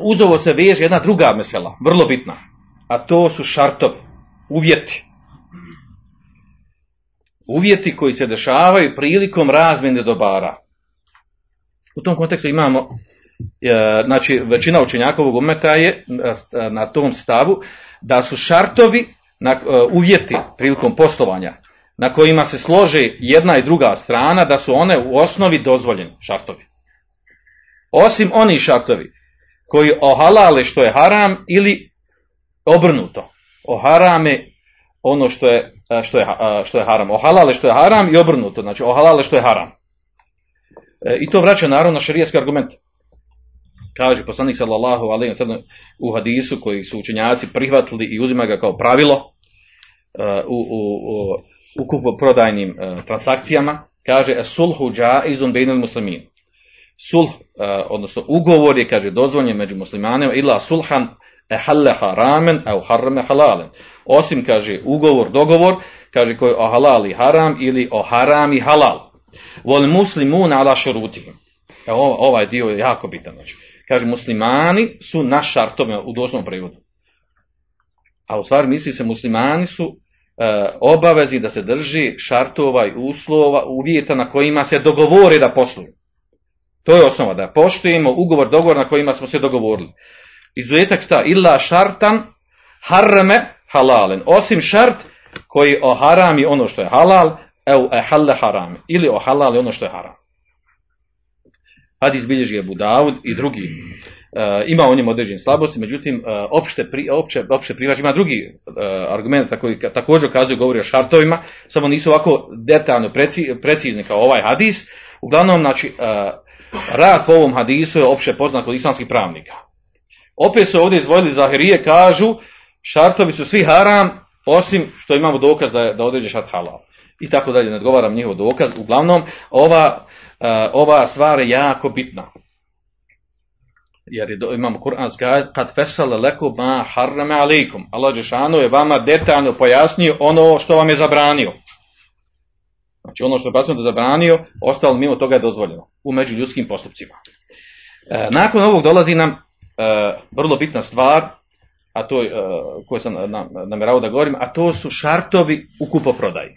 Uz ovo se veže jedna druga mesela, vrlo bitna, a to su šartovi, uvjeti. Uvjeti koji se dešavaju prilikom razmjene dobara. U tom kontekstu imamo, znači većina učenjakovog umeta je na tom stavu da su šartovi uvjeti prilikom poslovanja na kojima se složi jedna i druga strana, da su one u osnovi dozvoljeni šartovi. Osim oni šartovi koji ohalale što je haram ili obrnuto, oharame ono što je haram, ohalale što je haram i obrnuto, znači ohalale što je haram. I to vraća naravno na šerijatske argumente. Kaže poslanik sallallahu alejhi ve sellem u hadisu koji su učenjaci prihvatili i uzima ga kao pravilo u kupoprodajnim transakcijama, kaže sulhu jaizun bainal muslimin. Sulh, odnosno ugovor je, kaže, dozvoljen među muslimanima, illa sulhan ehalla haramen au harrame halalen. Osim, kaže, ugovor, dogovor, kaže, koji o halali haram ili o harami halal. Vol muslimun ala šurutihim. Ovaj dio je jako bitan. Znači, kaže, muslimani su na šartove u doslovnom prevodu. A u stvari misli se muslimani su obavezni da se drži šartova i uslova, uvjeta na kojima se dogovore da posluju. To je osnova, da poštujemo ugovor, dogovor na kojima smo se dogovorili. Izuzetak šta? Illa šartan harame halalen. Osim šart koji oharami ono što je halal, ev ehalle harame. Ili ohalali ono što je haram. Hadis bilježi Bu Davud i drugi. Ima u njemu određene slabosti, međutim, opšte prihvaćeno. Ima drugi argumenta koji također kazuju, govori o šartovima, samo nisu ovako detaljno precizni kao ovaj hadis. Uglavnom, znači, rad po ovom hadisu je opće poznat kod islamskih pravnika. Opet su ovdje izdvojili Zahirije, kažu šartovi su svi haram, osim što imamo dokaz da određen šart halal. I tako dalje, ne odgovaram njihov dokaz. Uglavnom, ova stvar je jako bitna. Jer imamo kuranski ajet, kad fesale lekum ma harrama alejkum. Allah dželešanu je vama detaljno pojasnio ono što vam je zabranio. Znači ono što je pasno da zabranio, ostalo mimo toga je dozvoljeno u međuljudskim postupcima. Nakon ovog dolazi nam vrlo bitna stvar, a to koju sam namjeravao da govorim, a to su šartovi u kupoprodaji.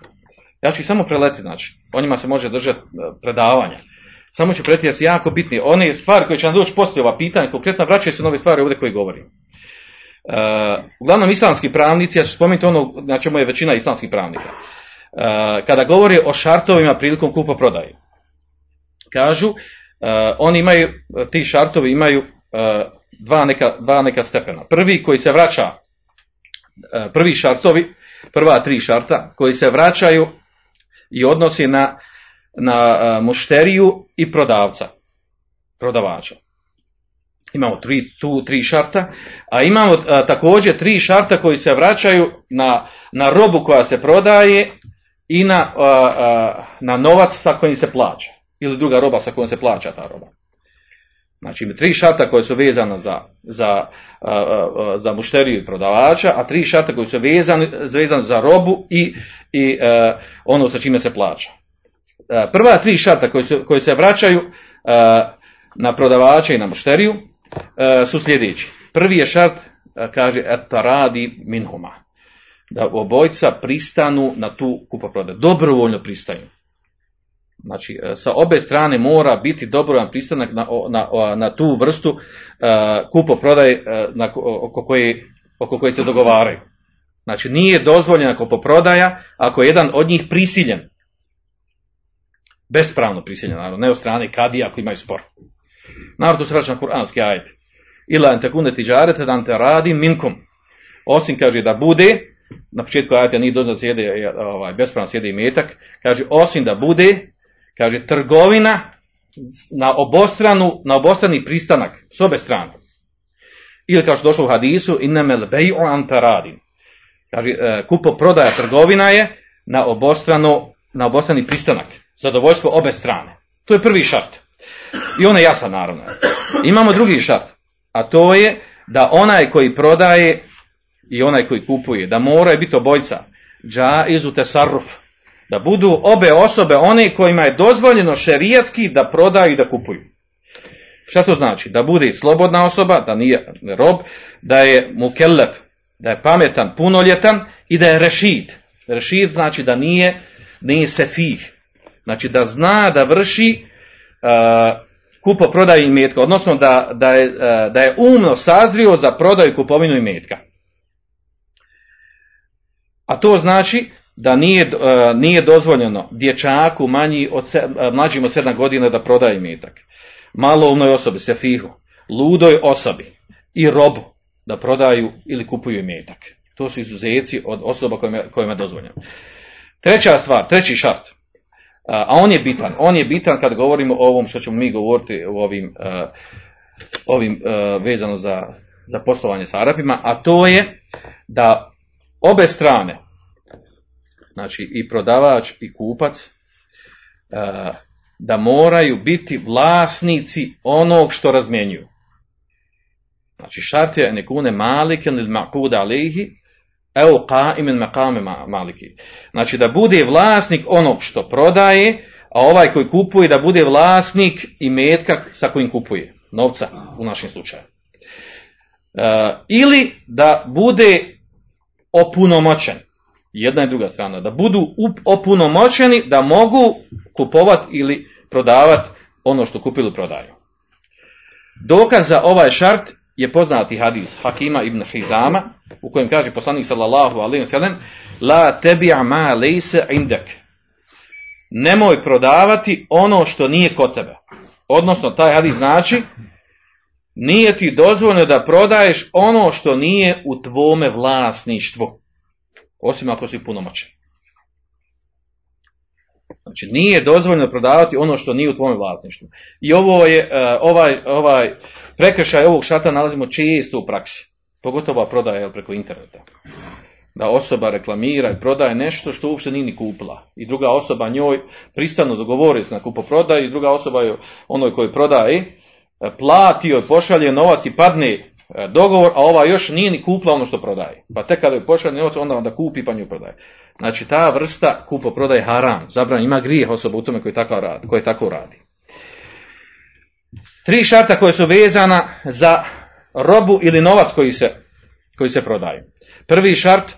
Ja ću ih samo preletiti, znači, o njima se može držati predavanja. Samo ću preletiti jer su jako bitni. One stvari koje će nam doći poslije ova pitanja, konkretno vraćaju se nove stvari ovdje koje govorim. Uglavnom islamski pravnici, ja ću spomenuti ono na čemu je većina islamskih pravnika. Kada govori o šartovima prilikom kupoprodaje, kažu oni imaju, ti šartovi imaju dva neka stepena. Prvi koji se vraća, prvi šartovi, prva tri šarta koji se vraćaju i odnosi na mušteriju i prodavca, prodavača. Imamo tri šarta, a imamo također tri šarta koji se vraćaju na robu koja se prodaje i na novac sa kojim se plaća, ili druga roba sa kojom se plaća ta roba. Znači, tri šarta koje su vezana za mušteriju i prodavača, a tri šarta koje su vezane za robu i ono sa čime se plaća. Prva tri šarta koje se vraćaju na prodavača i na mušteriju su sljedeći. Prvi je šart, kaže, etaradi minhuma. Da obojca pristanu na tu kupoprodaju, dobrovoljno pristaju. Znači, sa obe strane mora biti dobrovoljan pristanak na tu vrstu kupoprodaje oko koje se dogovaraju. Znači, nije dozvoljena kupoprodaja ako je jedan od njih prisiljen. Bespravno prisiljen, naravno, ne od strane kadija ako imaju spor. Naravno, tu se vraća na kuranski ajet. Ila en tekune tiđarete dan te radi minkum. Osim, kaže, da bude, na početku ajeta nije dozvoljeno da sjede, bespravno sjede imetak, kaže, osim da bude, kaže, trgovina na obostrani pristanak s obe strane. Ili kao što došlo u hadisu, innamel bej'u an taradin. Kaže, kupo prodaja trgovina je na obostrani pristanak. Zadovoljstvo obe strane. To je prvi šart. I on je jasan, naravno. Imamo drugi šart, a to je da onaj koji prodaje i onaj koji kupuje, da moraju biti obojca, džaizu tesarruf, da budu obe osobe one kojima je dozvoljeno šerijatski da prodaju i da kupuju. Šta to znači? Da bude slobodna osoba, da nije rob, da je mukellef, da je pametan, punoljetan i da je rešid. Rešid znači da nije sefih. Znači da zna da vrši kupo prodaju imetka, odnosno da je umno sazrio za prodaju i kupovinu imetka. A to znači da nije dozvoljeno dječaku mlađim od 7 godina da prodaje imetak, maloumnoj osobi, sefihu, ludoj osobi i robu da prodaju ili kupuju imetak. To su izuzeci od osoba kojima je dozvoljeno. Treća stvar, treći šart, a on je bitan kad govorimo o ovom što ćemo mi govoriti u ovim vezano za poslovanje sa Arapima, a to je da obe strane, znači i prodavač i kupac, da moraju biti vlasnici onog što razmjenjuju. Znači šart je nekune maliken il makuda alihi evo qa'imen maqame maliki. Znači da bude vlasnik onog što prodaje, a ovaj koji kupuje da bude vlasnik imetka sa kojim kupuje, novca u našem slučaju. Ili da bude opunomoćen, jedna i druga strana, da budu opunomoćeni da mogu kupovati ili prodavati ono što kupili prodaju. Dokaz za ovaj šart je poznati hadis Hakima ibn Hizama u kojem kaže poslanik sallallahu alejhi ve sellem: "La tabi'a ma laysa indak." Nemoj prodavati ono što nije kod tebe. Odnosno taj hadis znači nije ti dozvoljeno da prodaješ ono što nije u tvome vlasništvu, osim ako si punomoćan. Znači nije dozvoljeno prodavati ono što nije u tvome vlasništvu. I ovo je ovaj prekršaj ovog šarta nalazimo često u praksi, pogotovo prodaje preko interneta. Da osoba reklamira i prodaje nešto što uopće nije ni kupila i druga osoba njoj pristano dogovori se na kupoprodaju i druga osoba je onoj koji prodaje plati joj, pošalje novac i padne dogovor, a ova još nije ni kupila ono što prodaje. Pa tek kada joj pošalje novac, onda kupi pa nju prodaje. Znači ta vrsta kupoprodaje haram, zabran, ima grijeh osoba u tome koji tako radi. Tri šarta koje su vezana za robu ili novac koji se prodaje. Prvi šart,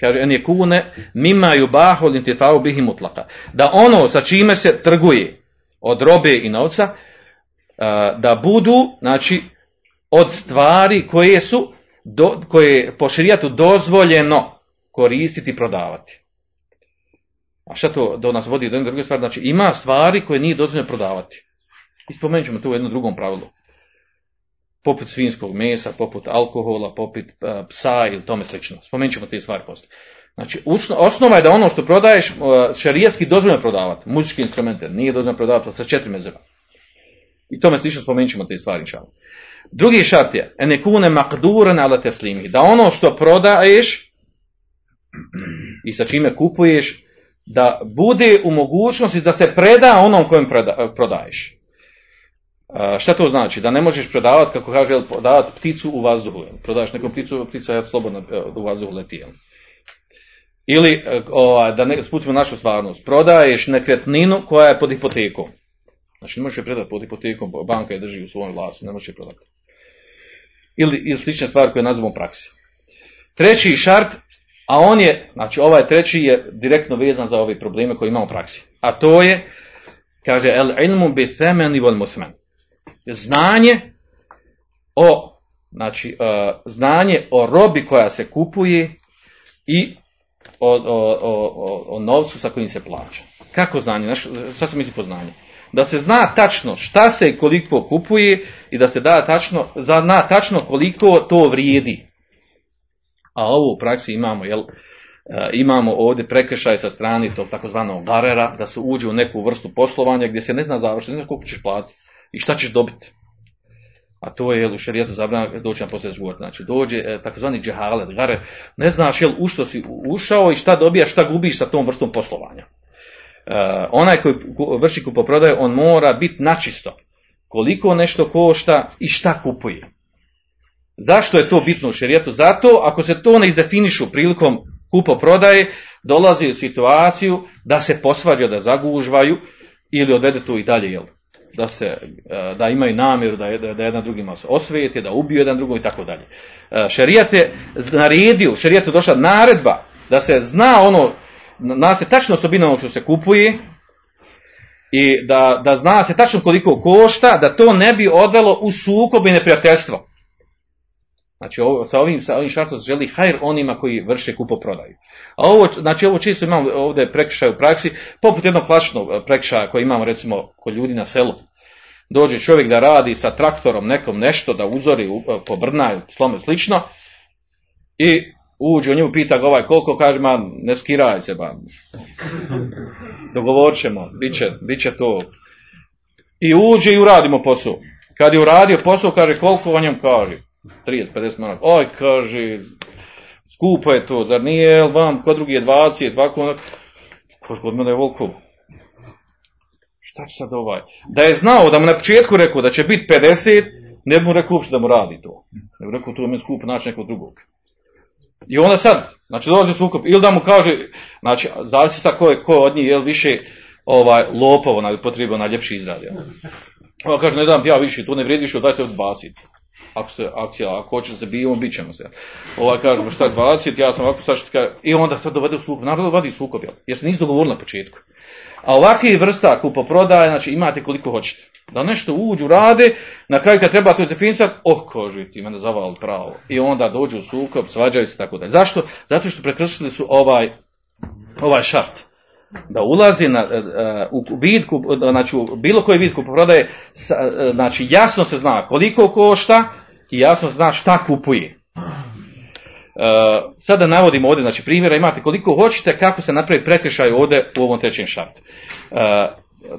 kaže en je kune, mima jubahu lintifau bihim utlaka. Da ono sa čime se trguje od robe i novca, da budu, znači, od stvari koje je po šerijatu dozvoljeno koristiti i prodavati. A šta to do nas vodi do jedne druge stvari? Znači, ima stvari koje nije dozvoljeno prodavati. I spomenut ćemo to u jednom drugom pravilu. Poput svinjskog mesa, poput alkohola, poput psa ili tome slično. Spomenut ćemo te stvari poslije. Znači, osnova je da ono što prodaješ šerijatski dozvoljeno prodavati. Muzičke instrumente nije dozvoljeno prodavati sa 4 mezheba. I tome slično spomenut ćemo te stvari, inšallah. Drugi šart je ene kune makduran ala teslimi, da ono što prodaješ i sa čime kupuješ da bude u mogućnosti da se preda onom kojem prodaješ. Šta to znači? Da ne možeš prodavati, kako kaže, prodavati pticu u vazduhu. Prodaješ nekom pticu, ptica je slobodna u vazduhu leti. Ili da ne spustimo našu stvarnost, prodaješ nekretninu koja je pod hipotekom. Znači ne možeš je predati pod hipotekom, banka je drži u svojom vlasništvu, ne možeš je prodati. Ili slične stvari koje nazivamo praksi. Treći šart, a on je, znači ovaj treći je direktno vezan za ove probleme koje imamo u praksi. A to je, kaže, el ilmu bi thamani wal musman. Znanje o robi koja se kupuje i o novcu sa kojim se plaća. Kako znanje? Sad se misli po znanju. Da se zna tačno šta se i koliko kupuje i da se zna tačno koliko to vrijedi. A ovo u praksi imamo, imamo ovdje prekršaj sa strane tog takozvanog garera, da se uđe u neku vrstu poslovanja gdje se ne zna završiti, ne zna koliko ćeš platiti i šta ćeš dobiti. A to je u šerijatu zabranjeno, doći nam poslije govoriti. Znači dođe takozvani džehalet, garer, ne znaš u što si ušao i šta dobijaš, šta gubiš sa tom vrstom poslovanja. Onaj koji vrši kupoprodaju, on mora biti načisto koliko nešto košta i šta kupuje. Zašto je to bitno u šerijetu? Zato ako se to ne izdefinišu prilikom kupoprodaje, dolazi u situaciju da se posvađa, da zagužvaju ili odvede to i dalje, jel? Da imaju namjeru da jedan drugima osvijete, da ubiju jedan drugog i tako dalje. Šerijet je naredio, šerijet je došla naredba da se zna ono, zna se tačno osobina ono što se kupuje i da zna se tačno koliko košta, da to ne bi odvelo u sukob i neprijateljstvo. Znači sa ovim šartom želi hajr onima koji vrše kupoprodaju. A ovo, znači ovo čisto imamo ovdje prekršaj u praksi, poput jednog klasičnog prekršaja koji imamo recimo kod ljudi na selu. Dođe čovjek da radi sa traktorom nekom nešto, da uzori, pobrnaju, slome slično i uđe u nju, pita ga ovaj koliko, kaže ma ne skiraj se, ba. Dogovorit ćemo, bit će to. I uđe i uradimo posao. Kad je uradio posao, kaže koliko on njemu kaže? 30-50 maraka. Oj, kaže, skupo je to, zar nije vam, kod drugi je 20, ovako onak, kod mene je volko. Šta će sad ovaj? Da je znao, da mu na početku rekao da će biti 50, ne bi mu rekao uopšte da mu radi to. Ne bi rekao, to mi je skupo, naći nekog drugog. I onda sad, znači dolazi sukob, ili da mu kaže, znači, zavisi sad ko je od njih, je li više lopovo, potrebno najljepši izradi. Ovo kaže, ne dam ja više, to ne vrijedi više od 20 basiti. Ako hoće da se bijemo, bit ćemo se. Ovaj kažemo šta je 20, ja sam ovako saštika i onda sad dovede u sukob. Naravno dovede u sukob, jer se nisu dogovorili na početku. A ovakve vrsta kupoprodaje, znači imate koliko hoćete. Da nešto uđu, rade, na kraju kad treba to definisati, koži ti mene zavali pravo. I onda dođu u sukob, svađaju se tako dalje. Zašto? Zato što prekršili su ovaj šart. Da ulazi u vidku, znači u bilo koji vid kupoprodaje, znači jasno se zna koliko košta i jasno se zna šta kupuje. Sada navodimo ovdje, znači primjera imate koliko hoćete, kako se napravi prekršaj ovdje u ovom trećem šartu.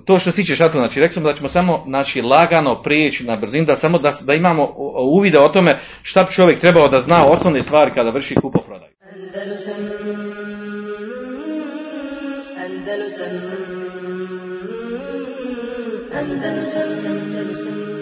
To što se tiče šartu, znači rekli smo da ćemo samo znači, lagano prijeći na brzinu, da samo da imamo uvide o tome šta bi čovjek trebao da zna osnovne stvari kada vrši kupoprodaju. Andalusen.